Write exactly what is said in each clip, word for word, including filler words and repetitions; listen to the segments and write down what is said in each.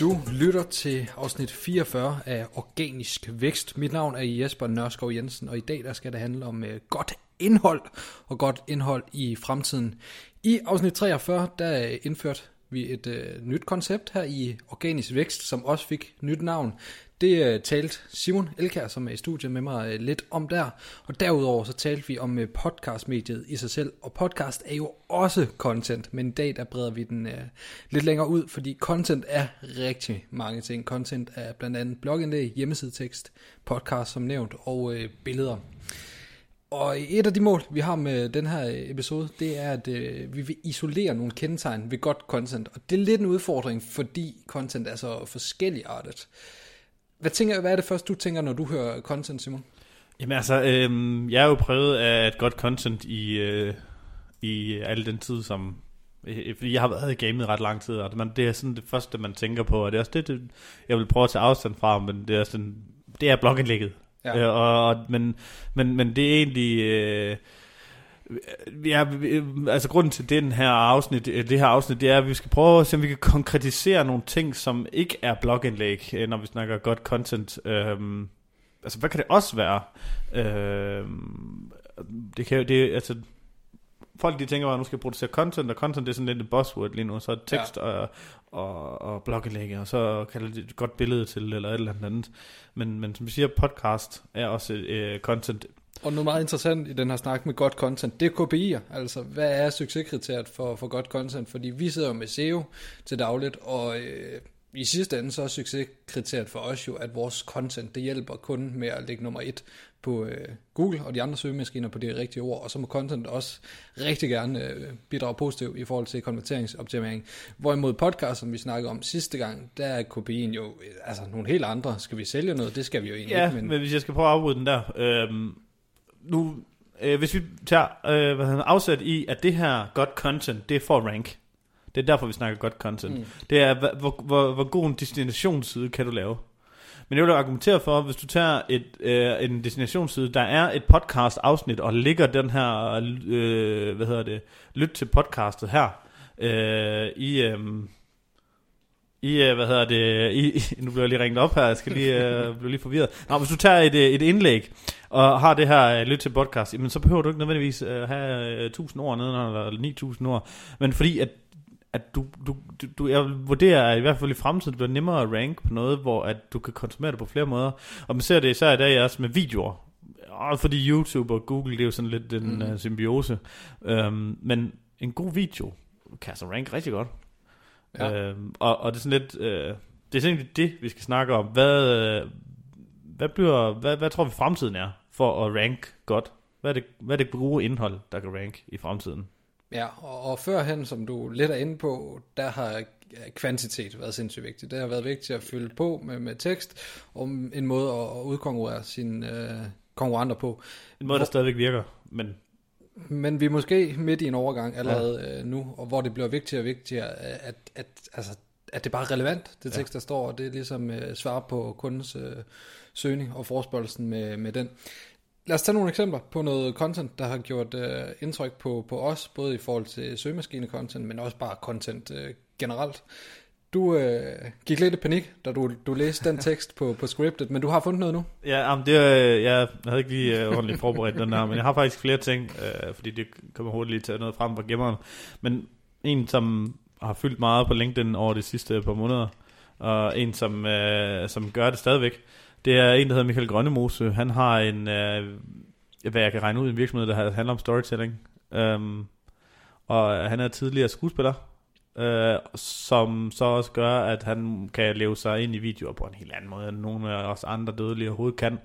Du lytter til afsnit fireogfyrre af Organisk Vækst. Mit navn er Jesper Nørskov Jensen, og i dag der skal det handle om øh, godt indhold og godt indhold i fremtiden. I afsnit treogfyrre der øh, indførte vi et øh, nyt koncept her i Organisk Vækst, som også fik nyt navn. Det øh, talte Simon Elkær, som er i studiet med mig, øh, lidt om der. Og derudover så talte vi om øh, podcastmediet i sig selv. Og podcast er jo også content, men i dag der breder vi den øh, lidt længere ud, fordi content er rigtig mange ting. Content er blandt andet blogindlæg, hjemmesidetekst, podcast som nævnt og øh, billeder. Og et af de mål, vi har med den her episode, det er, at øh, vi vil isolere nogle kendetegn ved godt content. Og det er lidt en udfordring, fordi content er så forskelligartet. Hvad, tænker, hvad er det først, du tænker, når du hører content, Simon? Jamen altså, øh, jeg er jo præget af et godt content i, øh, i al den tid, som... Fordi jeg har været i gamet ret lang tid, og det er sådan det første, man tænker på. Og det er også det, det jeg vil prøve at tage afstand fra, men det er, sådan, det er blogindlægget. Ja. Øh, og, og, men, men, men det er egentlig... Øh, ja, altså grunden til den her afsnit, det her afsnit, det er, at vi skal prøve at se, om vi kan konkretisere nogle ting, som ikke er blogindlæg, når vi snakker godt content. Øhm, altså, hvad kan det også være? Øhm, det kan det altså... Folk, de tænker, at nu skal jeg producere content, og content det er sådan lidt et buzzword lige nu, så tekst ja. og, og, og blogindlæg, og så kalder det et godt billede til, eller et eller andet. Men, men som vi siger, podcast er også øh, content. Og noget meget interessant i den her snak med godt content, det er K P I'er. Altså, hvad er succeskriteriet for, for godt content? Fordi vi sidder jo med S E O til dagligt, og øh, i sidste ende så er succeskriteriet for os jo, at vores content, det hjælper kun med at ligge nummer et på øh, Google og de andre søgemaskiner på det rigtige ord, og så må content også rigtig gerne øh, bidrage positivt i forhold til konverteringsoptimering. Hvorimod podcast, som vi snakkede om sidste gang, der er K P I'en jo, altså nogle helt andre. Skal vi sælge noget? Det skal vi jo egentlig ja, ikke. Men... men hvis jeg skal prøve at afbryde den der... Øh... Nu, øh, hvis vi tager øh, hvad hedder, afsæt i, at det her godt content, det er for rank. Det er derfor, vi snakker godt content. Mm. Det er, hvor, hvor, hvor god en destinationsside kan du lave. Men jeg vil argumentere for, hvis du tager et, øh, en destinationsside, der er et podcast afsnit, og ligger den her, øh, hvad hedder det, lyt til podcastet her, øh, i... Øh, I, hvad hedder det, I, nu bliver jeg lige ringet op her, jeg skal lige, uh, blive lige forvirret. Nå, hvis du tager et, et indlæg, og har det her uh, lyt til podcast, jamen, så behøver du ikke nødvendigvis uh, have uh, tusind ord nedenunder, eller ni tusind ord, men fordi at, at du, du, du, jeg vurderer, at i hvert fald i fremtiden bliver nemmere at rank på noget, hvor at du kan konsumere det på flere måder, og man ser det især i dag også med videoer, og fordi YouTube og Google, det er jo sådan lidt en mm. uh, symbiose, um, men en god video kan så rank rigtig godt. Ja. Øh, og, og det er sådan lidt øh, det er sådan det vi skal snakke om. Hvad øh, hvad bliver hvad, hvad tror vi fremtiden er for at rank godt? Hvad er det hvad er det gode indhold der kan rank i fremtiden? Ja, og, og førhen som du lidt er inde på, der har kvantitet været sindssygt vigtigt. Det har været vigtigt at fylde på med, med tekst om en måde at udkonkurrere sine øh, konkurrenter på. En måde der stadigvæk virker, men Men vi er måske midt i en overgang allerede ja. øh, nu, og hvor det bliver vigtigere og vigtigere, at, at, at, at det bare er relevant, det tekst, ja. der står, og det er ligesom øh, svar på kundens øh, søgning og forespørgelsen med, med den. Lad os tage nogle eksempler på noget content, der har gjort øh, indtryk på, på os, både i forhold til søgemaskine-content, men også bare content øh, generelt. Du øh, gik lidt i panik, da du, du læste den tekst på, på scriptet, men du har fundet noget nu? Ja, jamen det, øh, jeg havde ikke lige øh, ordentligt forberedt den her, men jeg har faktisk flere ting, øh, fordi det kommer hurtigt lige til noget frem fra gemmeren. Men en, som har fyldt meget på LinkedIn over de sidste par måneder, og en, som, øh, som gør det stadigvæk, det er en, der hedder Michael Grønnemose. Han har en, øh, hvad jeg kan regne ud, en virksomhed, der handler om storytelling. Um, og han er tidligere skuespiller. Øh, som så også gør, at han kan leve sig ind i videoer på en helt anden måde, end nogle af os andre dødelige overhovedet kan.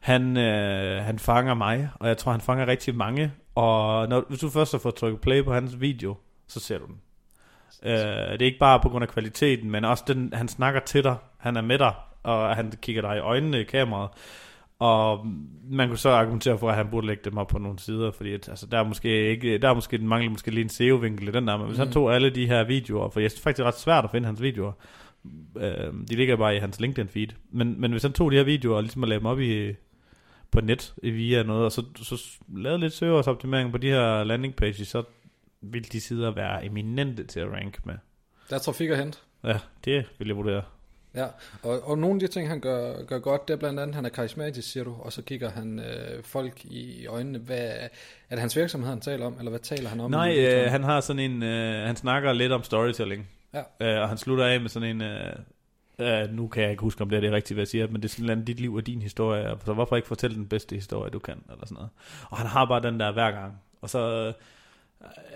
Han, øh, han fanger mig, og jeg tror, han fanger rigtig mange. Og når, hvis du først har fået trykket play på hans video, så ser du den. Øh, det er ikke bare på grund af kvaliteten, men også, den, han snakker til dig, han er med dig, og han kigger dig i øjnene i kameraet. Og man kunne så argumentere for, at han burde lægge dem op på nogle sider, fordi at, altså, der er måske ikke, der er måske den mangler måske lige en S E O-vinkel i den der, men hvis mm. han tog alle de her videoer, for jeg synes faktisk det er ret svært at finde hans videoer, øh, de ligger bare i hans LinkedIn-feed, men, men hvis han tog de her videoer og ligesom at lagde dem op i, på net via noget, og så, så lavede lidt søgeoptimering på de her landing pages, så ville de sider være eminente til at rank med. Der er trafik at hente. Ja, det vil jeg vurdere. Ja, og, og nogle af de ting, han gør, gør godt, det er blandt andet, han er karismatisk, siger du, og så kigger han øh, folk i øjnene. Hvad, er det hans virksomhed, han taler om, eller hvad taler han om? Nej, øh, han har sådan en, øh, han snakker lidt om storytelling, ja. øh, og han slutter af med sådan en, øh, øh, nu kan jeg ikke huske, om det er det rigtige, hvad jeg siger, men det er sådan noget, dit liv og din historie, så hvorfor ikke fortælle den bedste historie, du kan, eller sådan noget. Og han har bare den der hver gang, og så... Øh,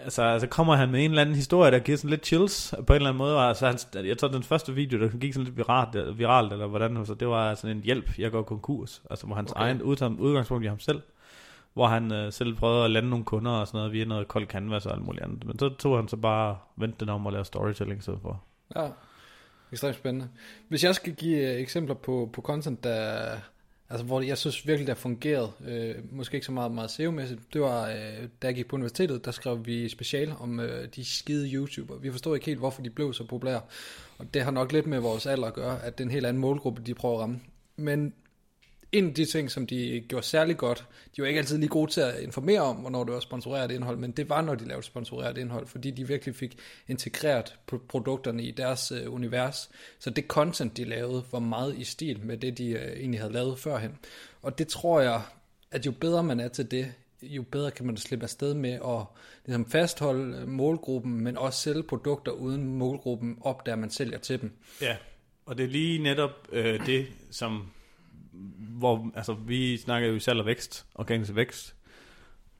Altså, altså kommer han med en eller anden historie, der giver sådan lidt chills på en eller anden måde. Altså, han, jeg tror, den første video, der gik sådan lidt viralt, viralt eller hvordan, så det var sådan en hjælp, jeg går konkurs. Altså, hvor hans okay. egen udgangspunkt i ham selv, hvor han øh, selv prøvede at lande nogle kunder og sådan noget via noget kold canvas og alt muligt andet. Men så tog han så bare vendte den om og lavede storytelling i stedet for. Ja, ekstremt spændende. Hvis jeg skal give eksempler på, på content, der... Altså, hvor jeg synes virkelig, der fungerede, øh, måske ikke så meget, meget S E O-mæssigt, det var, øh, da jeg gik på universitetet, der skrev vi special om øh, de skide YouTubere. Vi forstod ikke helt, hvorfor de blev så populære. Og det har nok lidt med vores alder at gøre, at det er en helt anden målgruppe, de prøver at ramme. Men en af de ting, som de gjorde særlig godt, de var ikke altid lige gode til at informere om, hvornår det var sponsoreret indhold, men det var, når de lavede sponsoreret indhold, fordi de virkelig fik integreret produkterne i deres øh, univers. Så det content, de lavede, var meget i stil med det, de øh, egentlig havde lavet førhen. Og det tror jeg, at jo bedre man er til det, jo bedre kan man slippe afsted med at ligesom fastholde målgruppen, men også sælge produkter uden målgruppen op, der man sælger til dem. Ja, og det er lige netop øh, det, som... hvor altså vi snakker jo i salg og vækst, organisk vækst.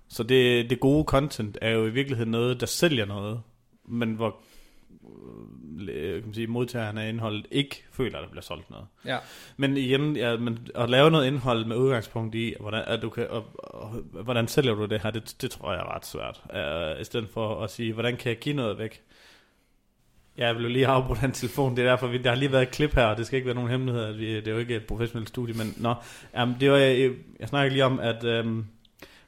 Så det, det gode content er jo i virkeligheden noget, der sælger noget, men hvor øh, kan man sige, modtageren af indholdet ikke føler, at der bliver solgt noget. Ja. Men igen, ja, men at lave noget indhold med udgangspunkt i, hvordan, at du kan, og, og, hvordan sælger du det her, det, det tror jeg er ret svært. Uh, I stedet for at sige, hvordan kan jeg give noget væk? Ja, jeg blev lige afbrudt af en telefon, det er derfor, vi, der har lige været et klip her, og det skal ikke være nogen hemmelighed, at vi, det er jo ikke et professionelt studie, men nå, um, det var, jeg, jeg snakker lige om, at um,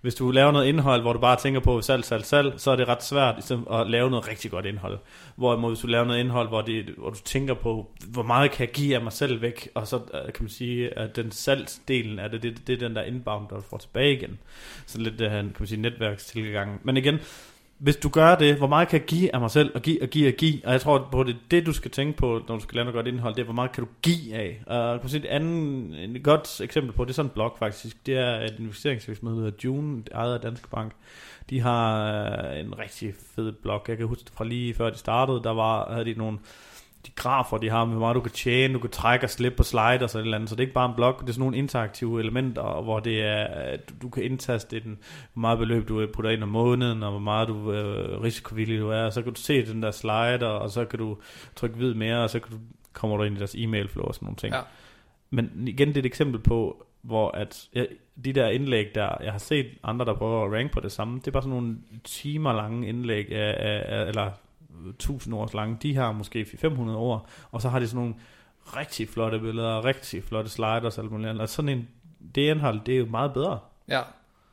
hvis du laver noget indhold, hvor du bare tænker på salg, salg, salg, så er det ret svært at lave noget rigtig godt indhold. Hvorimod hvis du laver noget indhold, hvor, det, hvor du tænker på, hvor meget kan jeg give af mig selv væk, og så kan man sige, at den salgsdelen af det, det, det er den der inbound, der får tilbage igen. Sådan lidt, kan man sige, netværkstilgang. Men igen, hvis du gør det, hvor meget kan jeg give af mig selv, og give, og give, og give, og jeg tror på det, det du skal tænke på, når du skal lave noget godt indhold, det er, hvor meget kan du give af. Og et andet, et godt eksempel på, det er sådan en blog faktisk, det er et investeringsvirksomhed, der hedder June, ejet af Danske Bank. De har en rigtig fed blog, jeg kan huske fra lige før de startede, der var, havde de nogle de grafer, de har med, hvor meget du kan tjene, du kan trække og slippe på slider og sådan et eller andet, så det er ikke bare en blog, det er sådan nogle interaktive elementer, hvor det er, du kan indtaste den, hvor meget beløb du putter ind om måneden, og hvor meget du øh, risikovillig du er, og så kan du se den der slider, og så kan du trykke vid mere, og så kan du, kommer du ind i deres e-mail flow og sådan nogle ting. Ja. Men igen, det er et eksempel på, hvor at jeg, de der indlæg der, jeg har set andre, der prøver at ranke på det samme, det er bare sådan nogle timer lange indlæg, af, af, af, eller tusind års lange, de har måske fem hundrede år, og så har de sådan nogle rigtig flotte billeder, rigtig flotte sliders, og sådan en, det indhold, det er jo meget bedre. Ja,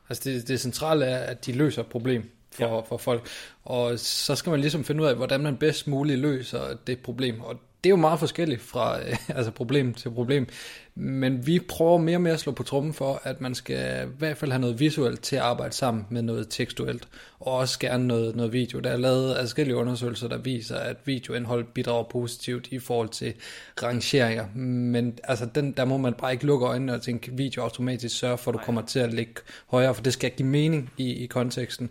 altså det, det centrale er, at de løser et problem for, ja. for folk, og så skal man ligesom finde ud af, hvordan man bedst muligt løser det problem, og det er jo meget forskelligt fra altså problem til problem, men vi prøver mere og mere at slå på trommen for, at man skal i hvert fald have noget visuelt til at arbejde sammen med noget tekstuelt, og også gerne noget, noget video. Der er lavet adskillige undersøgelser, der viser, at videoindhold bidrager positivt i forhold til rangeringer, men altså den, der må man bare ikke lukke øjnene og tænke, video automatisk sørger for, at du kommer til at ligge højere, for det skal give mening i, i konteksten.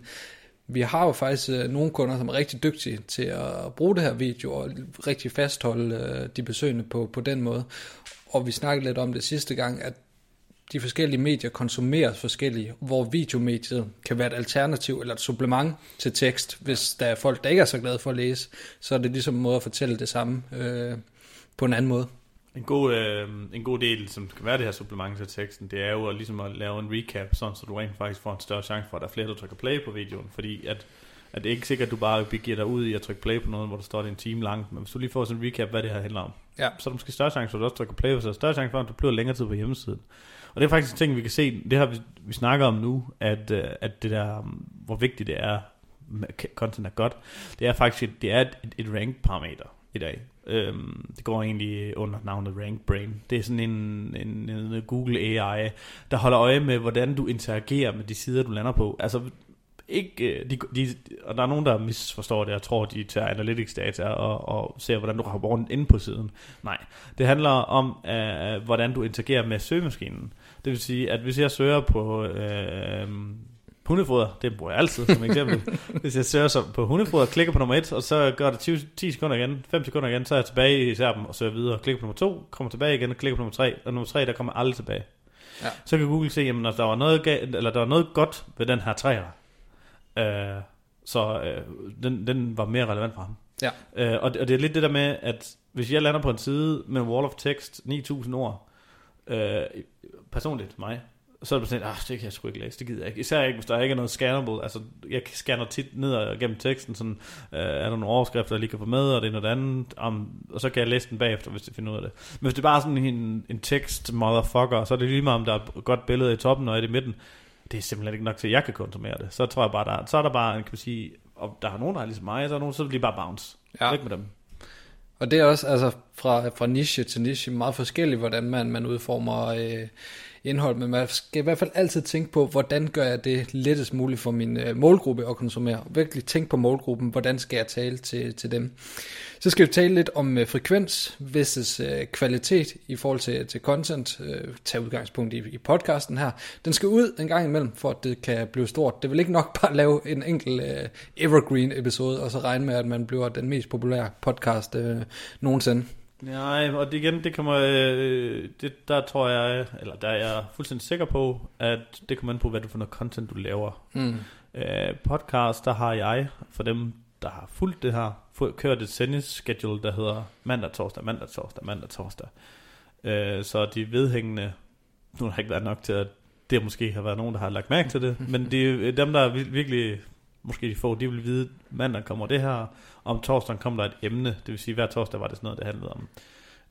Vi har jo faktisk nogle kunder, som er rigtig dygtige til at bruge det her video og rigtig fastholde de besøgende på, på den måde. Og vi snakkede lidt om det sidste gang, at de forskellige medier konsumeres forskellige, hvor videomediet kan være et alternativ eller et supplement til tekst. Hvis der er folk, der ikke er så glade for at læse, så er det ligesom en måde at fortælle det samme øh, på en anden måde. En god, øh, en god del, som kan være det her supplement til teksten, det er jo at, ligesom at lave en recap, sådan, så du rent faktisk får en større chance for, at der er flere, der trykker play på videoen. Fordi at, at det er ikke sikkert, at du bare begiver dig ud i at trykke play på noget, hvor der står det en time langt. Men hvis du lige får sådan en recap, hvad det her handler om, ja. Så er der måske større chance for, at du også trykker play, så er der større chance for, at du bliver længere tid på hjemmesiden. Og det er faktisk en ting, vi kan se, det her vi, vi snakker om nu, at, at det der, hvor vigtigt det er, content er godt, det er faktisk det er et, et rank-parameter i dag. Øhm, det går egentlig under navnet RankBrain. Det er sådan en, en, en Google A I, der holder øje med, hvordan du interagerer med de sider, du lander på. Altså ikke, de, de, og der er nogen, der misforstår det. Jeg tror, de tager analytics data og, og ser, hvordan du har rundt inde på siden. Nej, det handler om, øh, hvordan du interagerer med søgemaskinen. Det vil sige, at hvis jeg søger på øh, hundefoder, det bruger jeg altid som eksempel. Hvis jeg søger på hundefoder, klikker på nummer et, og så gør det ti, ti sekunder igen, fem sekunder igen, så er jeg tilbage i serpen og søger videre. Klikker på nummer to, kommer tilbage igen, og klikker på nummer tre, og nummer tre, der kommer aldrig tilbage. Ja. Så kan Google se, jamen, at der var noget, eller der var noget godt ved den her træer. Øh, så øh, den, den var mere relevant for ham. Ja. Øh, og, det, og det er lidt det der med, at hvis jeg lander på en side med en wall of text, ni tusind ord, øh, personligt mig, så er det sådan, ah, det kan jeg sgu ikke læse, det gider jeg ikke. Især ikke, hvis der ikke er noget scannable. Altså, jeg scanner tit ned gennem teksten, sådan, øh, er der nogle overskrifter, jeg lige kan få med, og det er noget andet, om, og så kan jeg læse den bagefter, hvis jeg finder ud af det. Men hvis det er bare sådan en, en tekst, motherfucker, så er det lige meget, om der er et godt billede i toppen, og i det midten, det er simpelthen ikke nok til, at jeg kan konsumere det. Så tror jeg bare, der er, så er der bare, kan man sige, og der er nogen, der er ligesom mig, så er nogen, så vil de bare bounce. Ja. Læg med dem. Og det er også altså fra, fra niche til niche meget forskelligt, hvordan man, man udformer øh, indhold, men man skal i hvert fald altid tænke på, hvordan gør jeg det lettest muligt for min øh, målgruppe at konsumere. Virkelig tænk på målgruppen, hvordan skal jeg tale til, til dem. Så skal vi tale lidt om øh, frekvens versus øh, kvalitet i forhold til, til content. Øh, tag udgangspunkt i, i podcasten her. Den skal ud en gang imellem, for at det kan blive stort. Det vil ikke nok bare lave en enkelt øh, evergreen episode, og så regne med, at man bliver den mest populære podcast øh, nogensinde. Nej, og det igen, det kommer, øh, det, der tror jeg, eller der er jeg fuldstændig sikker på, at det kommer an på, hvad du for noget content du laver. Mm. Øh, podcast, der har jeg, for dem der har fulgt det her, kørt et sendeschedule, der hedder mandag, torsdag, mandag, torsdag, mandag, torsdag. Øh, så de vedhængende, nu har jeg ikke været nok til, at det måske har været nogen, der har lagt mærke til det, men de, dem der virkelig, måske de få, de vil vide, mandag kommer det her, om torsdagen kom der et emne, det vil sige, hver torsdag var det sådan noget, det handlede om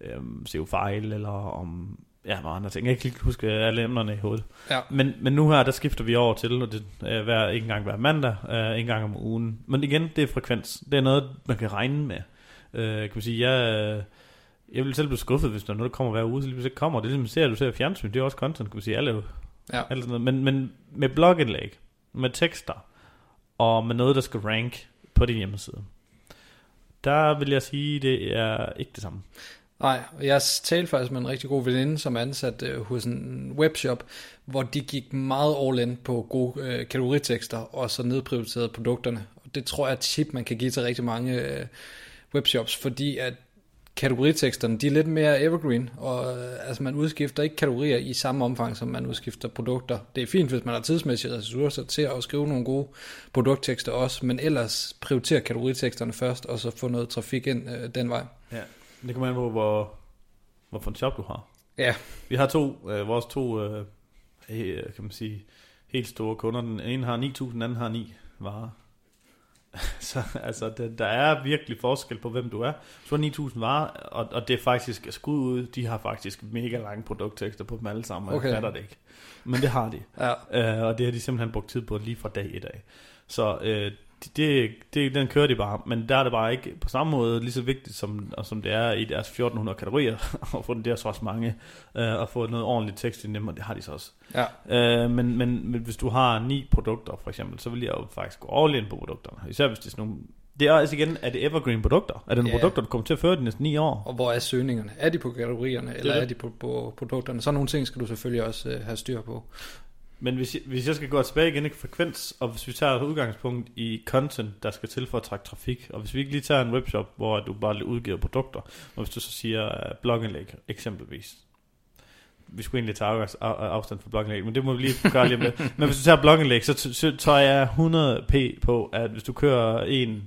øhm, S E O-fejl, eller om, ja, mange andre ting. Jeg kan ikke huske alle emnerne i hovedet. Ja. Men, men nu her, der skifter vi over til, og det er øh, hver, ikke engang hver mandag, øh, en gang om ugen. Men igen, det er frekvens. Det er noget, man kan regne med. Øh, kan man sige, jeg... Øh, jeg vil selv blive skuffet, hvis der er noget, der kommer hver uge, så lige pludselig kommer det. Det er ligesom, at du ser fjernsyn, det er også content, kan man sige, alle, ja. Alle sådan noget. Men, men med blogindlæg, med tekster, og med noget, der skal rank på din hjemmeside. Der vil jeg sige, det er ikke det samme. Nej, jeg talte faktisk med en rigtig god veninde, som er ansat øh, hos en webshop, hvor de gik meget all in på gode øh, kategoritekster, og så nedprioriterede produkterne. Og det tror jeg er et tip, man kan give til rigtig mange øh, webshops, fordi at kategoriteksterne, de er lidt mere evergreen, og øh, altså man udskifter ikke kategorier i samme omfang, som man udskifter produkter. Det er fint, hvis man har tidsmæssige ressourcer til at skrive nogle gode produkttekster også, men ellers prioriterer kategoriteksterne først, og så få noget trafik ind øh, den vej. Ja, det kommer an på, hvor, hvor for en shop du har. Ja. Vi har to, øh, vores to, øh, kan man sige, helt store kunder. Den ene har ni tusind, den anden har ni varer. Så altså, det, der er virkelig forskel på, hvem du er. Så er ni tusind varer, og, og det er faktisk skud ud. De har faktisk mega lange produkttekster på dem alle sammen, og okay. Jeg fatter det ikke. Men det har de. Ja. Øh, og det har de simpelthen brugt tid på lige fra dag i dag. Så øh, det, det, den kører de bare. Men der er det bare ikke på samme måde lige så vigtigt, som, som det er i deres fjorten hundrede kategorier. Og få den der så også mange, øh, og få noget ordentligt tekst i dem, og det har de så også. Ja. Øh, men, men, men hvis du har ni produkter for eksempel, så vil jeg jo faktisk gå all in på produkterne. Især hvis det er sådan nogle... Det er altså igen, er det evergreen produkter? Er det nogle, ja, produkter, du kommer til at føre de næste ni år? Og hvor er søgningerne? Er de på kategorierne, eller det er, det. er de på, på produkterne? Sådan nogle ting skal du selvfølgelig også øh, have styr på. Men hvis jeg, hvis jeg skal gå tilbage igen i frekvens, og hvis vi tager et udgangspunkt i content, der skal til for at trække trafik, og hvis vi ikke lige tager en webshop, hvor du bare udgiver produkter, og hvis du så siger uh, blogindlæg eksempelvis. Vi skulle egentlig tage afstand fra blogindlæg, men det må vi lige gøre lige med. Men hvis du tager blogindlæg, så tager jeg hundrede procent på, at hvis du kører en,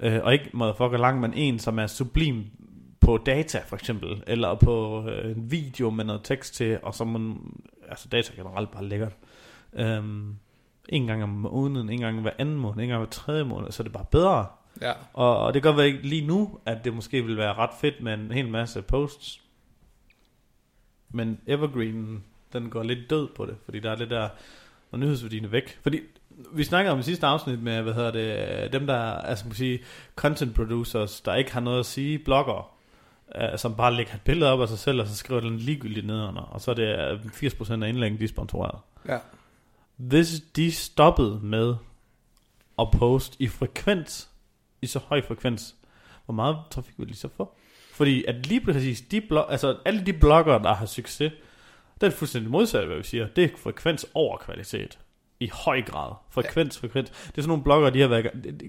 øh, og ikke motherfucker lang, men en, som er sublim på data for eksempel, eller på øh, en video med noget tekst til, og så man... Altså data generelt bare lækkert. Øhm, en gang om måneden, en gang hver anden måned, en gang hver tredje måned, så er det bare bedre. Ja. Og, og det gør ikke lige nu, at det måske vil være ret fedt med en hel masse posts. Men evergreen, den går lidt død på det, fordi der er lidt der, når nyhedsværdien er væk. Fordi vi snakkede om i sidste afsnit med, hvad hedder det, dem der, altså man kan sige, content producers, der ikke har noget at sige, bloggere, som bare lægger et billede op af sig selv, og så skriver den ligegyldigt nedenunder, og så er det firs procent af indlæggen, de er sponsoreret. Ja. Hvis de stoppede med at poste i frekvens, i så høj frekvens, hvor meget trafik vil de så få? Fordi at lige præcis de blog, altså alle de bloggere, der har succes, det er fuldstændig modsat, hvad vi siger. Det er frekvens over kvalitet. I høj grad. Frekvens, ja. frekvens. Det er sådan nogle bloggere, de har været i gang. Det,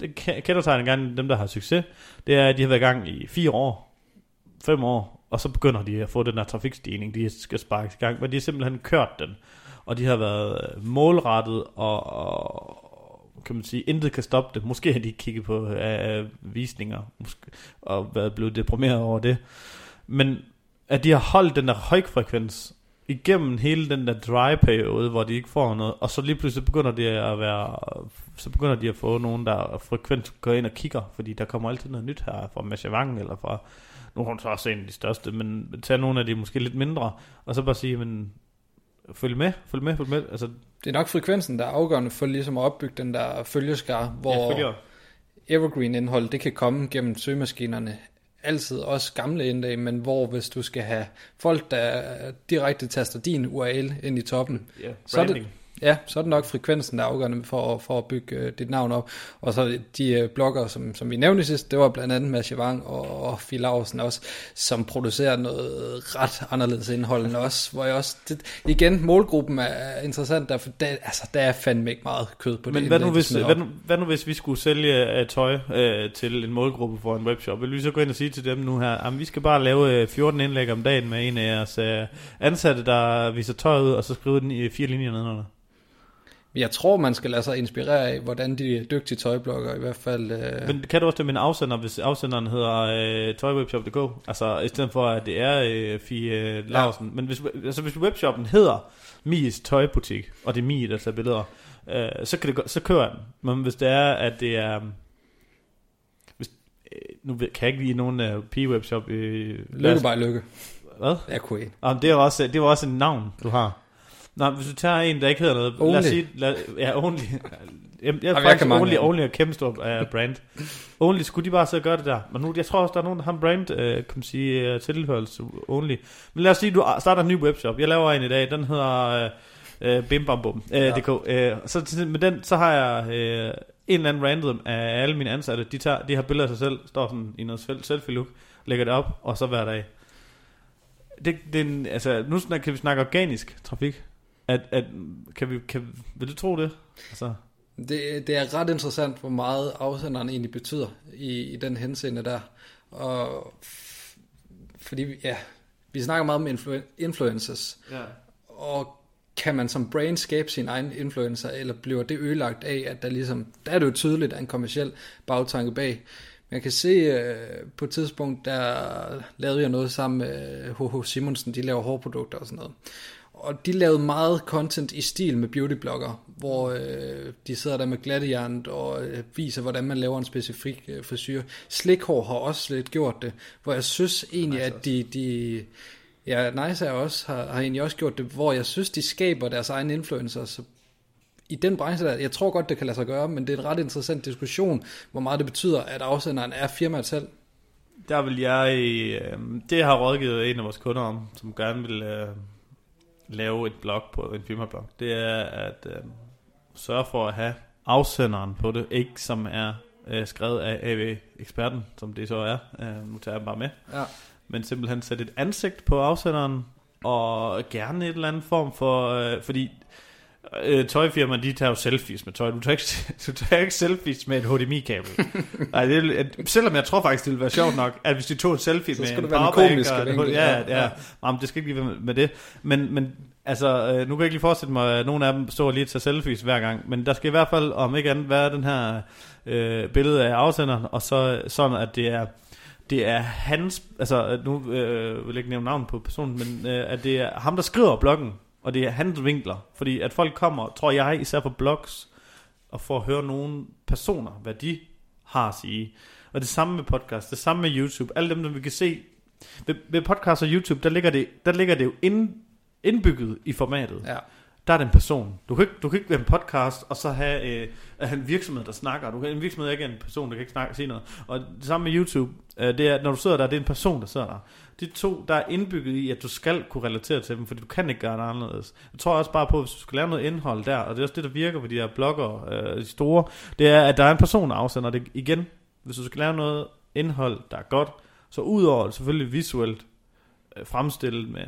det, det kender sig engang dem, der har succes. Det er, at de har været i gang i fire år, fem år, og så begynder de at få den her trafikstigning, de skal sparkes i gang. Men de har simpelthen kørt den. Og de har været målrettet, og, og kan man sige, intet kan stoppe det. Måske har de ikke kigget på øh, visninger, måske, og været blevet deprimeret over det. Men at de har holdt den der højfrekvens igennem hele den der dry periode, hvor de ikke får noget, og så lige pludselig begynder de at være, så begynder de at få nogen, der frekvent går ind og kigger, fordi der kommer altid noget nyt her fra Mascha Vang, eller fra, nu er hun så også en af de største, men tag nogle af de måske lidt mindre, og så bare sige, men følg med, følg med, følg med. Altså, det er nok frekvensen, der er afgørende for ligesom at opbygge den der følgeskare, hvor ja, evergreen-indhold, det kan komme gennem søgemaskinerne, altid også gamle indlæg, men hvor hvis du skal have folk, der direkte taster din U R L ind i toppen, yeah, så, er det, ja, så er det nok frekvensen, der er afgørende for, for at bygge dit navn op. Og så de bloggere, som, som vi nævnte sidst, det var blandt andet Mascha Vang og, og Filausen også, som producerer noget ret anderledes indhold end os, hvor jeg også, det, igen, målgruppen er interessant, der, for der, altså, der er fandme ikke meget kød på det. Men hvad nu, hvis, hvad, nu, hvad nu hvis vi skulle sælge uh, tøj uh, til en målgruppe for en webshop? Vil vi så gå ind og sige til dem nu her, vi skal bare lave fjorten indlæg om dagen med en af jeres uh, ansatte, der viser tøj ud, og så skriver den i fire linjer nedenunder? Jeg tror, man skal lade sig inspirere af, hvordan de dygtige tøjblogger i hvert fald... Øh... Men kan du også det med en afsender, hvis afsenderen hedder øh, tøjwebshop punktum d k? Altså, i stedet for, at det er øh, Fie Larsen. Ja. Men hvis, altså, hvis webshoppen hedder Mies Tøjbutik, og det er Mie, der tager billeder, øh, så, kan det, så kører den. Men hvis det er, at det er... Hvis, øh, nu kan jeg ikke lide nogen øh, pige-webshop... Øh, Lykke bare Lykke. Hvad? Jeg kunne ikke. Jamen, det er også, det var også en navn, du har. Nej, hvis du tager en, der ikke hedder noget... Only. Lad os sige, lad, ja, Only. Jeg, jeg er Jamen, faktisk jeg Only, Only er kæmpe stor uh, brand. Only, skulle de bare så gøre det der? Men nu, jeg tror også, der er nogen, der har en brand, uh, kan man sige, uh, tilhørelse Only. Men lad os sige, du starter en ny webshop. Jeg laver en i dag, den hedder uh, uh, bim bam bum punktum d k. Uh, ja. uh, så med den, så har jeg uh, en eller anden random af alle mine ansatte. De, tager, de har billeder af sig selv, står sådan i noget selfie-look, lægger det op, og så hver dag. Det, det er en, altså, nu kan vi snakke organisk trafik. At, at, kan vi, kan, vil du tro det? Altså. det? Det er ret interessant, hvor meget afsenderen egentlig betyder i, i den henseende der. Og f- fordi ja, vi snakker meget om influ- influencers, ja. Og kan man som brand skabe sin egen influencer, eller bliver det ødelagt af, at der ligesom, der er det jo tydeligt, at en kommerciel bagtanke bag. Jeg kan se øh, på et tidspunkt, der lavede jeg noget sammen med H H. Simonsen, de laver hårprodukter og sådan noget. Og de lavede meget content i stil med beautyblogger, hvor øh, de sidder der med glattejern og øh, viser, hvordan man laver en specifik øh, frisyr. Slikhår har også lidt gjort det, hvor jeg synes egentlig, nice at de... de ja, Nice også, har, har egentlig også gjort det, hvor jeg synes, de skaber deres egne influencers. I den branche, der, jeg tror godt, det kan lade sig gøre, men det er en ret interessant diskussion, hvor meget det betyder, at afsenderen er firmaet selv. Der vil jeg... Øh, det har rådgivet en af vores kunder om, som gerne vil... Øh lave et blog på en firmablog, det er at øh, sørge for at have afsenderen på det, ikke som er øh, skrevet af A V-eksperten, som det så er, øh, nu tager jeg bare med, ja. Men simpelthen sætte et ansigt på afsenderen, og gerne et eller andet form for, øh, fordi øh, tøjfirmaer, de tager jo selfies med tøj, du tager ikke, du tager ikke selfies med et H D M I-kabel. Ej, det, at, selvom jeg tror faktisk, det ville være sjovt nok, at hvis de tog et selfie så med en powerbank, og, ja, ja, ja. Ja, det skal ikke blive med, med det, men, men altså, nu kan jeg ikke lige forestille mig, at nogen af dem står lige og tager selfies hver gang, men der skal i hvert fald, om ikke andet, være den her øh, billede af afsenderen, og så sådan, at det er det er hans, altså nu øh, vil jeg ikke nævne navn på personen, men øh, at det er ham, der skriver bloggen, og det er hans vinkler, fordi at folk kommer, tror jeg, især på blogs, og får at høre nogle personer, hvad de har at sige. Og det samme med podcast, det samme med YouTube, alle dem, der vi kan se. Ved podcast og YouTube, der ligger det, der ligger det jo ind, indbygget i formatet. Ja. der er det en person. Du kan ikke, du kan ikke have en podcast, og så have, øh, have en virksomhed, der snakker. Du kan, en virksomhed er ikke en person, der kan ikke snakke, sige noget. Og det samme med YouTube, øh, det er, når du sidder der, det er en person, der sidder der. De to, der er indbygget i, at du skal kunne relatere til dem, fordi du kan ikke gøre det anderledes. Jeg tror også bare på, at hvis du skal lave noget indhold der, og det er også det, der virker for de her blogger, øh, de store, det er, at der er en person, der afsender det igen. Hvis du skal lave noget indhold, der er godt, så udover selvfølgelig visuelt, fremstille med,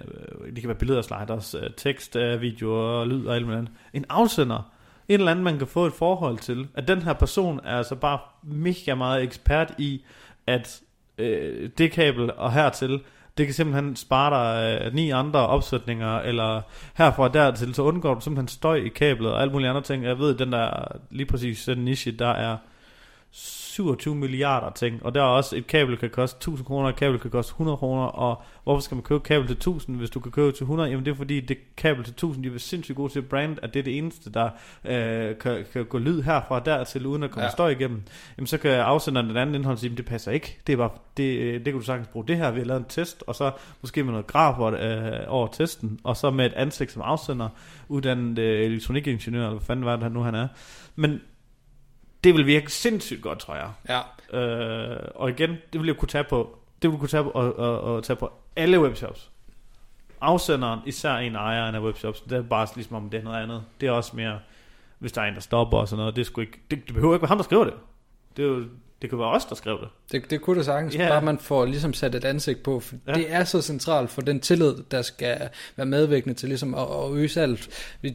det kan være billeder, sliders, tekst, videoer, lyd og alt muligt andet. En afsender, et eller andet man kan få et forhold til, at den her person er altså bare mega meget ekspert i, at øh, det kabel og hertil, det kan simpelthen spare dig øh, ni andre opsætninger, eller herfra og dertil, så undgår du simpelthen støj i kablet og alt muligt andet ting. Jeg ved, den der lige præcis den niche, der er syvogtyve milliarder ting, og der er også et kabel kan koste tusind kroner, et kabel kan koste hundrede kroner, og hvorfor skal man købe kabel til tusind, hvis du kan købe til hundrede? Jamen det er fordi det kabel til tusind, de er sindssygt gode til at brande, at det er det eneste, der øh, kan, kan gå lyd herfra og dertil, uden at komme ja. støj igennem. Jamen så kan afsenderen den anden indhold sige, det passer ikke, det er bare, det, det kan du sagtens bruge det her, vi har lavet en test, og så måske med noget graf øh, over testen, og så med et ansigt som afsender, uddannet øh, elektronikingeniør, eller hvad fanden var det nu han er, men det vil virke sindssygt godt, tror jeg. Ja. Øh, og igen, det vil jeg kunne tage på. Det vil kunne tage på og, og, og tage på alle webshops. Afsenderen, især en ejeren af webshops, det er bare ligesom om det er noget andet. Det er også mere, hvis der er en, der stopper og sådan noget. Det, skulle ikke, det, det behøver ikke være ham, der skriver det. Det, er jo, det kunne være os, der skrev det. Det, det kunne det sagtens, yeah. bare man får ligesom sat et ansigt på. For ja. Det er så centralt for den tillid, der skal være medvirkende til ligesom at, at øge alt.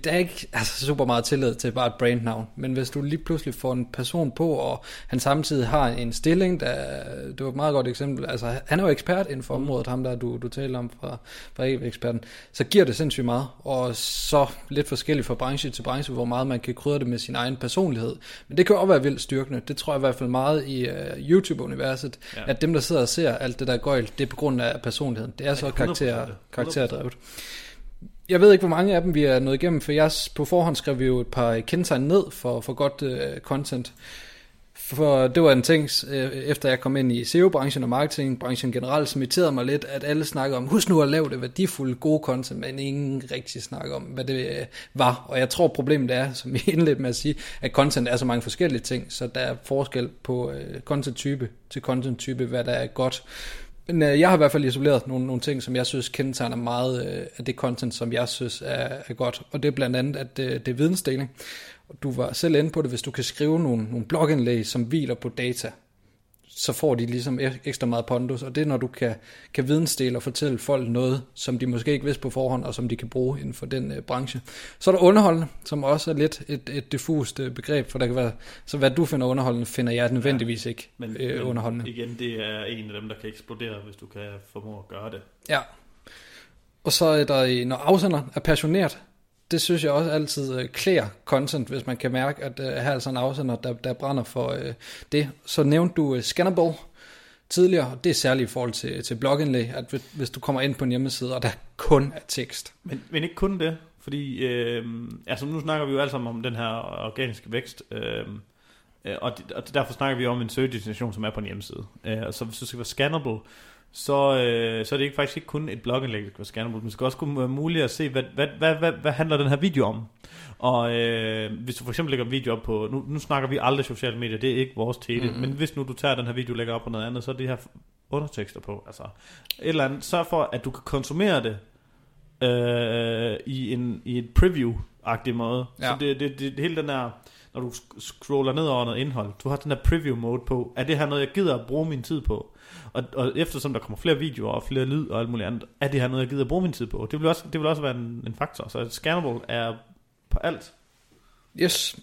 Der er ikke altså, super meget tillid til bare et brandnavn, men hvis du lige pludselig får en person på, og han samtidig har en stilling, der, det var et meget godt eksempel, altså han er jo ekspert inden for området, mm. ham der du, du taler om fra, fra E V-eksperten, så giver det sindssygt meget, og så lidt forskelligt fra branche til branche, hvor meget man kan krydre det med sin egen personlighed. Men det kan også være vildt styrkende, det tror jeg i hvert fald meget i uh, YouTube-universet, Ja. At dem der sidder og ser alt det der gøjl, det er på grund af personligheden. Det er så karakter, karakterdrevet. Jeg ved ikke hvor mange af dem vi er nået igennem, for jeg på forhånd skrev vi jo et par kendetegn ned for, for godt uh, content. For det var en ting, efter jeg kom ind i S E O-branchen og marketingbranchen generelt, som irriterede mig lidt, at alle snakkede om, husk nu at lave det værdifulde, gode content, men ingen rigtig snakker om, hvad det var. Og jeg tror, problemet er, som vi indledte med at sige, at content er så mange forskellige ting, så der er forskel på content-type til content-type, hvad der er godt. Men jeg har i hvert fald isoleret nogle, nogle ting, som jeg synes kendetegner meget af det content, som jeg synes er, er godt. Og det er blandt andet, at det, det er vidensdeling. Du var selv inde på det, hvis du kan skrive nogle, nogle blogindlæg, som hviler på data, så får de ligesom ekstra meget pondus, og det er, når du kan, kan vidensdele og fortælle folk noget, som de måske ikke vidste på forhånd, og som de kan bruge inden for den øh, branche. Så er der underholdende, som også er lidt et, et diffust øh, begreb, for der kan være, så hvad du finder underholdende, finder jeg nødvendigvis ikke ja, men, øh, underholdende. Men igen, det er en af dem, der kan eksplodere, hvis du kan formå at gøre det. Ja, og så er der, når afsenderen er passioneret, det synes jeg også altid klæder content, hvis man kan mærke, at uh, her er altså en afsender, der, der brænder for uh, det. Så nævnte du uh, Scannable tidligere, og det er særligt i forhold til, til blogindlæg, at hvis, hvis du kommer ind på en hjemmeside, og der kun er tekst. Men, men ikke kun det, fordi øh, altså nu snakker vi jo alle sammen om den her organiske vækst, øh, og, det, og derfor snakker vi om en søgedestination, som er på en hjemmeside. Øh, så hvis du skal være Scannable, Så, øh, så er det ikke, faktisk ikke kun et blogindlæg, der skal være scannable, men det skal også kunne være muligt at se, hvad, hvad, hvad, hvad, hvad handler den her video om. Og øh, hvis du for eksempel lægger en video op på, nu, nu snakker vi aldrig sociale medier, det er ikke vores tete, mm-hmm. men hvis nu du tager den her video og lægger op på noget andet, så er det her undertekster på. Altså, et eller andet, sørg for, at du kan konsumere det øh, i, en, i et preview-agtig måde. Ja. Så det, det, det hele den her, når du scroller ned over noget indhold, du har den her preview-mode på, er det her noget, jeg gider at bruge min tid på? Og, og eftersom der kommer flere videoer og flere lyd og alt muligt andet, er det her noget, jeg gider at bruge min tid på? Det vil også, det vil også være en, en faktor. Så Scannable er på alt. Yes.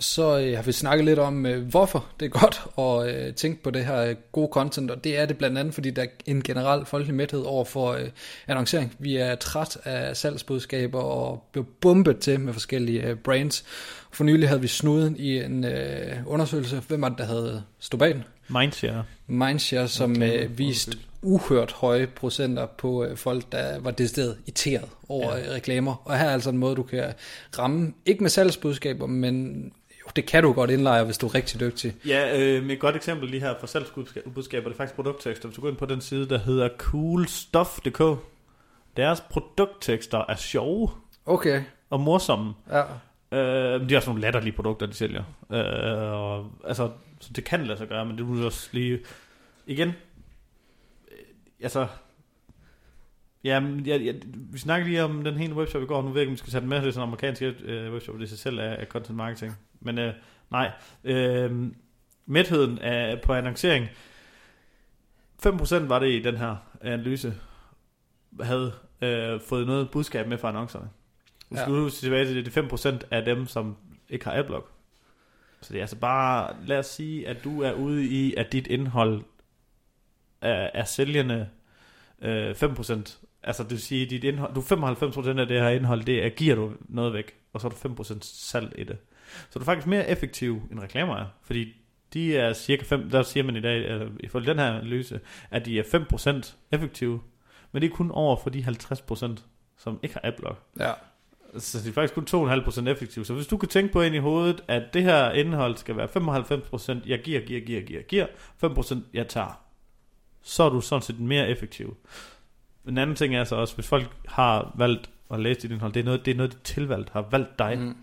Så øh, har vi snakket lidt om, øh, hvorfor det er godt at øh, tænke på det her øh, gode content, og det er det blandt andet, fordi der er en generel folkelig mæthed over for øh, annoncering. Vi er træt af salgsbudskaber og bliver bombet til med forskellige øh, brands. For nylig havde vi snuden i en øh, undersøgelse. Hvem var det, der havde stået bag den? Mindshare. Mindshare, som okay. øh, viste uhørt høje procenter på øh, folk, der var decideret irriteret over ja. øh, reklamer. Og her er altså en måde, du kan ramme, ikke med salgsbudskaber, men... Det kan du godt indlejre, hvis du er rigtig dygtig. Ja, øh, et godt eksempel lige her for salgsbudskaber, det er faktisk produkttekster. Hvis du går ind på den side, der hedder coolstof punktum d k, deres produkttekster er sjove. Okay. og morsomme. Ja. Øh, de er også nogle latterlige produkter, de sælger. Øh, og, altså, så det kan lade sig gøre, men det vil også lige... Igen, øh, altså... Ja, jeg, jeg, vi snakker lige om den hele webshop i går, nu ved jeg ikke, om vi skal tage den med, det er sådan en amerikansk øh, webshop, det i sig selv er, er content marketing. Men øh, nej, øh, mætheden af, på annoncering, fem procent var det i den her analyse, havde øh, fået noget budskab med fra annoncerne. Nu skal du tilbage til det, det er fem procent af dem, som ikke har adblock. Så det er altså bare, lad os sige, at du er ude i, at dit indhold er, er sælgende øh, fem procent. Altså det vil sige, dit indhold, du femoghalvfems procent af det her indhold, det er, giver du noget væk, og så er du fem procent salg i det. Så du er faktisk mere effektiv end reklamer er, fordi de er cirka fem, der siger man i dag, eller ifølge den her analyse, at de er fem procent effektive, men det er kun over for de halvtreds procent, som ikke har adblock. Ja. Så det er faktisk kun to komma fem procent effektivt. Så hvis du kan tænke på ind i hovedet, at det her indhold skal være femoghalvfems procent jeg giver, giver, giver, giver, giver, fem procent jeg tager, så er du sådan set mere effektiv. En anden ting er så også, hvis folk har valgt at læse dit indhold, det er noget, det er noget de tilvalgt har valgt dig. Mm.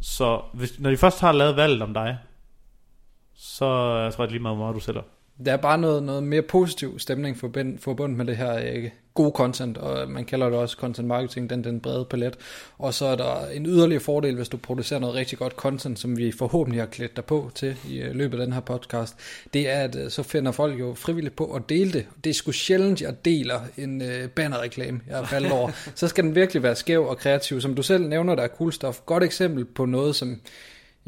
Så hvis, når de først har lavet valget om dig, så jeg tror jeg lige meget, hvor meget du sælger. Der er bare noget, noget mere positiv stemning forbundet, forbundet med det her ikke? Gode content, og man kalder det også content marketing, den, den brede palet. Og så er der en yderligere fordel, hvis du producerer noget rigtig godt content, som vi forhåbentlig har klædt dig på til i løbet af den her podcast. Det er, at så finder folk jo frivilligt på at dele det. Det er sgu sjældent, jeg deler en bannerreklame, jeg er faldet over. Så skal den virkelig være skæv og kreativ. Som du selv nævner, der er coolstof. Godt eksempel på noget, som...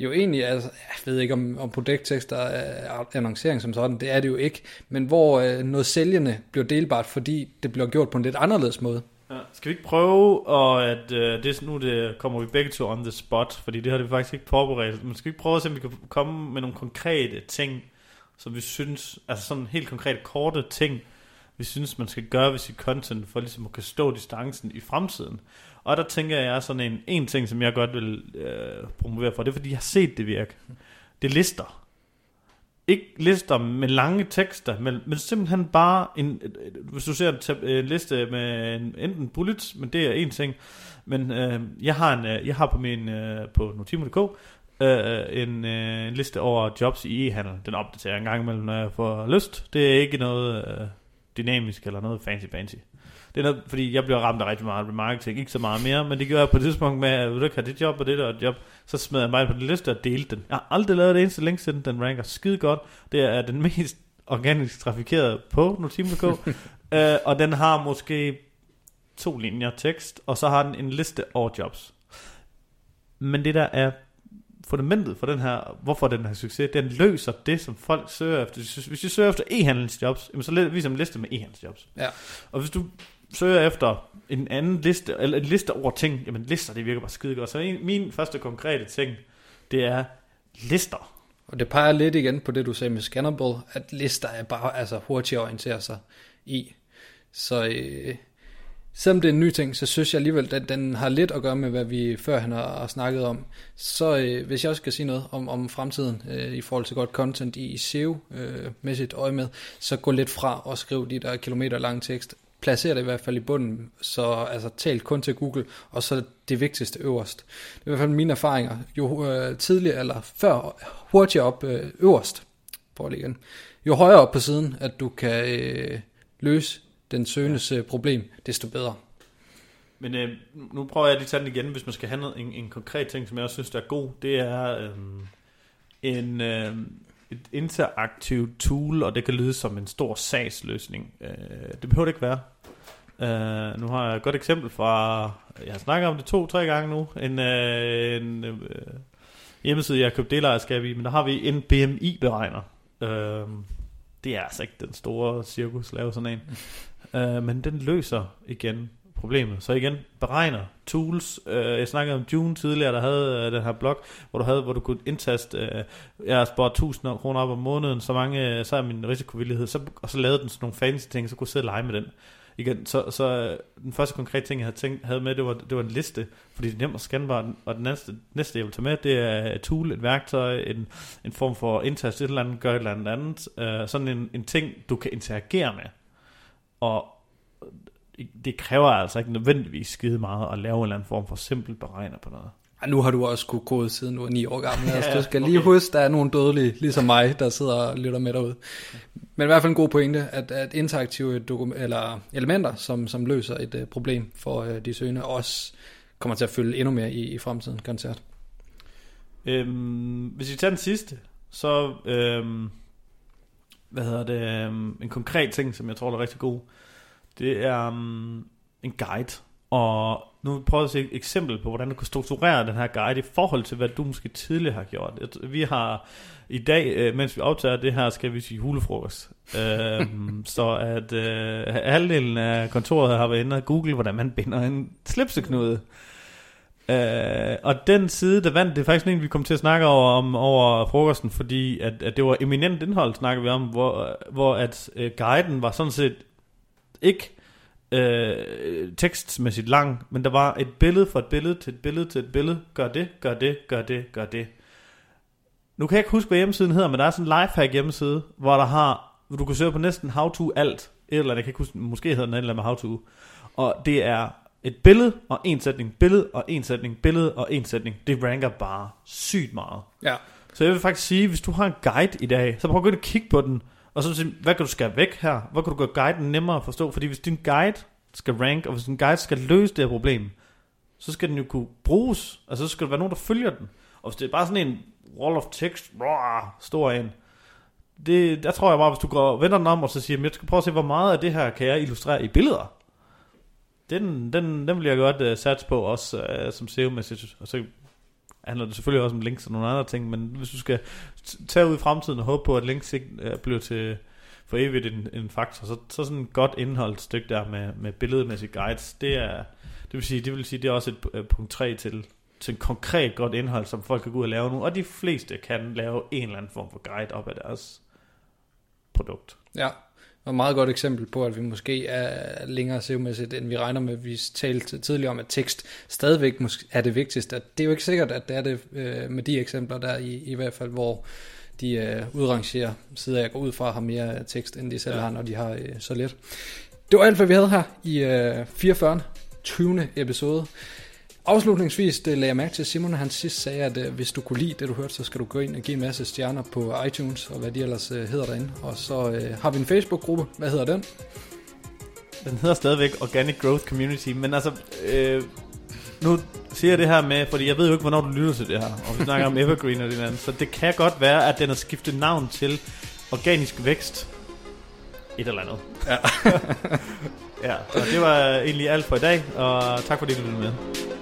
Jo egentlig, altså, jeg ved ikke om, om produkttekster er annoncering som sådan, det er det jo ikke, men hvor øh, noget sælgende bliver delbart, fordi det bliver gjort på en lidt anderledes måde. Ja. Skal vi ikke prøve, og at øh, det, nu det kommer vi begge to on the spot, fordi det har det faktisk ikke forberedt, men skal vi ikke prøve at se, om vi kan komme med nogle konkrete ting, som vi synes, altså sådan helt konkrete korte ting, vi synes, man skal gøre ved sit content, for ligesom at kunne stå distancen i fremtiden. Og der tænker jeg sådan en, en ting, som jeg godt vil øh, promovere for, det er, fordi jeg har set det virke. Det er lister. Ikke lister med lange tekster, men, men simpelthen bare, en, hvis du ser en, tab, en liste med en, enten bullets, men det er en ting, men øh, jeg, har en, jeg har på min øh, på notime punktum d k øh, en, øh, en liste over jobs i e-handel. Den opdaterer jeg en gang imellem, når jeg får lyst. Det er ikke noget... Øh, dynamisk eller noget fancy fancy. Det er noget, fordi jeg bliver ramt af rigtig meget marketing, ikke så meget mere, men det gør jeg på et tidspunkt med, at du kan det job og det der job, så smed jeg mig på den liste og delte den. Jeg har aldrig lavet det eneste link siden, den ranker skide godt. Det er den mest organisk trafikerede på notime punktum d k, øh, og den har måske to linjer tekst, og så har den en liste over jobs. Men det der er fundamentet for den her, hvorfor den her succes, den løser det, som folk søger efter. Hvis du søger efter e-handelsjobs, så viser man en liste med e-handelsjobs. Ja. Og hvis du søger efter en anden liste, eller en liste over ting, jamen lister, det virker bare skide godt. Så en, min første konkrete ting, det er lister. Og det peger lidt igen på det, du sagde med Scannable, at lister er bare altså, hurtigt at orientere sig i. Så... Øh Selvom det er en ny ting, så synes jeg alligevel, at den har lidt at gøre med, hvad vi førhen har snakket om. Så øh, hvis jeg også skal sige noget om, om fremtiden øh, i forhold til godt content i S E O-mæssigt øh, øje med, så gå lidt fra og skriv de der kilometer lange tekst. Placer det i hvert fald i bunden, så altså, tal kun til Google, og så det vigtigste øverst. Det er i hvert fald mine erfaringer. Jo øh, tidligere eller før, hurtigere op øh, øverst, prøv lige igen. Jo højere op på siden, at du kan øh, løse den søgendes ja. problem, desto bedre. Men øh, nu prøver jeg lige at tage den igen, hvis man skal have noget, en, en konkret ting, som jeg også synes, der er god, det er øh, en, øh, et interaktivt tool, og det kan lyde som en stor sagsløsning. Øh, det behøver det ikke være. Øh, nu har jeg et godt eksempel fra, jeg har snakket om det to-tre gange nu, en, øh, en øh, hjemmeside, jeg har købt delejerskab i, men der har vi en B M I-beregner. Øh, det er altså ikke den store cirkus, lave sådan en. Uh, men den løser igen problemet. Så igen, beregner tools. Uh, jeg snakkede om June tidligere, der havde uh, den her blog, hvor du havde, hvor du kunne indtaste, uh, jeg har sparet tusind kroner op om måneden, så mange, uh, så er min risikovillighed, så, og så lavede den sådan nogle fancy ting, så kunne jeg sidde og lege med den. Igen, så, så uh, den første konkrete ting, jeg havde, tænkt, havde med, det var, det var en liste, fordi det er nemt at scanne bare, og den næste, næste, jeg vil tage med, det er et tool, et værktøj, en, en form for indtaste, et eller andet, gør et eller andet andet, uh, sådan en, en ting, du kan interagere med. Og det kræver altså ikke nødvendigvis skide meget at lave en eller anden form for simpel beregner på noget. Og nu har du også kunne kode siden nu er ni år gammel. Altså, du skal lige huske, der er nogle dødelige, ligesom mig, der sidder og lytter med derude. Men i hvert fald en god pointe, at, at interaktive dokum- eller elementer, som, som løser et uh, problem for uh, de søgende, også kommer til at fylde endnu mere i, i fremtiden, koncert. Øhm, hvis vi tager den sidste, så øhm, hvad hedder det, øhm, en konkret ting, som jeg tror er rigtig god, det er øhm, en guide. Og nu prøver jeg at se et eksempel på, hvordan du kan strukturere den her guide i forhold til, hvad du måske tidligere har gjort. Vi har i dag, mens vi optager det her, skal vi sige julefrokost. øhm, så at øh, halvdelen af kontoret har været inde og google, hvordan man binder en slipseknude. Øh, og den side, der vandt, det er faktisk en, vi kom til at snakke over, om, over frokosten, fordi at, at det var eminent indhold, snakker vi om, hvor, hvor at øh, guiden var sådan set ikke... Øh, tekstmæssigt lang, men der var et billede fra et billede til et billede til et billede. Gør det, gør det, gør det, gør det. Nu kan jeg ikke huske, hvad hjemmesiden hedder, men der er sådan en lifehack hjemmeside, hvor der har, hvor du kan søge på næsten how to alt, et eller andet, jeg kan ikke huske, måske hedder den et eller andet med how to. Og det er et billede og en sætning, billede og en sætning, billede og en sætning. Det ranker bare sygt meget. Ja. Så jeg vil faktisk sige, hvis du har en guide i dag, så prøv at gå ind og kigge på den. Og så sige, hvad kan du skære væk her? Hvor kan du gøre guiden nemmere at forstå? Fordi hvis din guide skal rank, og hvis din guide skal løse det her problem, så skal den jo kunne bruges. Altså så skal der være nogen, der følger den. Og hvis det er bare sådan en wall of text, rawr, stor en, det, der tror jeg bare, hvis du går vender den om, og så siger, jeg skal prøve at se, hvor meget af det her kan jeg illustrere i billeder. Den, den, den vil jeg godt uh, satse på også uh, som S E O-message. Og så handler det selvfølgelig også om links og nogle andre ting, men hvis du skal tage ud i fremtiden og håbe på, at links ikke bliver til for evigt en, en faktor, så, så sådan et godt indholdsstykke der med, med billedmæssige guides, det er, det vil sige, det vil sige, det er også et punkt tre til, til en konkret godt indhold, som folk kan gå ud og lave nu, og de fleste kan lave en eller anden form for guide op af deres produkt. Ja, og et meget godt eksempel på, at vi måske er længere S E O-mæssigt, end vi regner med. Vi talte tidligere om, at tekst stadigvæk er det vigtigste. Det er jo ikke sikkert, at det er det med de eksempler der, i, i hvert fald, hvor de udrangerer sider, jeg går ud fra, har mere tekst, end de selv ja. har, når de har så lidt. Det var alt, hvad vi havde her i fireogfyrre tyvende episode. Afslutningsvis det lagde jeg mærke til, Simon han sidst sagde, at øh, hvis du kunne lide det, du hørte, så skal du gå ind og give en masse stjerner på iTunes, og hvad de ellers øh, hedder derinde. Og så øh, har vi en Facebook-gruppe. Hvad hedder den? Den hedder stadigvæk Organic Growth Community, men altså, øh, nu siger jeg det her med, fordi jeg ved jo ikke, hvornår du lytter til det her, og vi snakker om Evergreen og det andet, så det kan godt være, at den har skiftet navn til Organisk Vækst. Et eller andet. Ja. Ja, og det var egentlig alt for i dag, og tak fordi du lyttede med.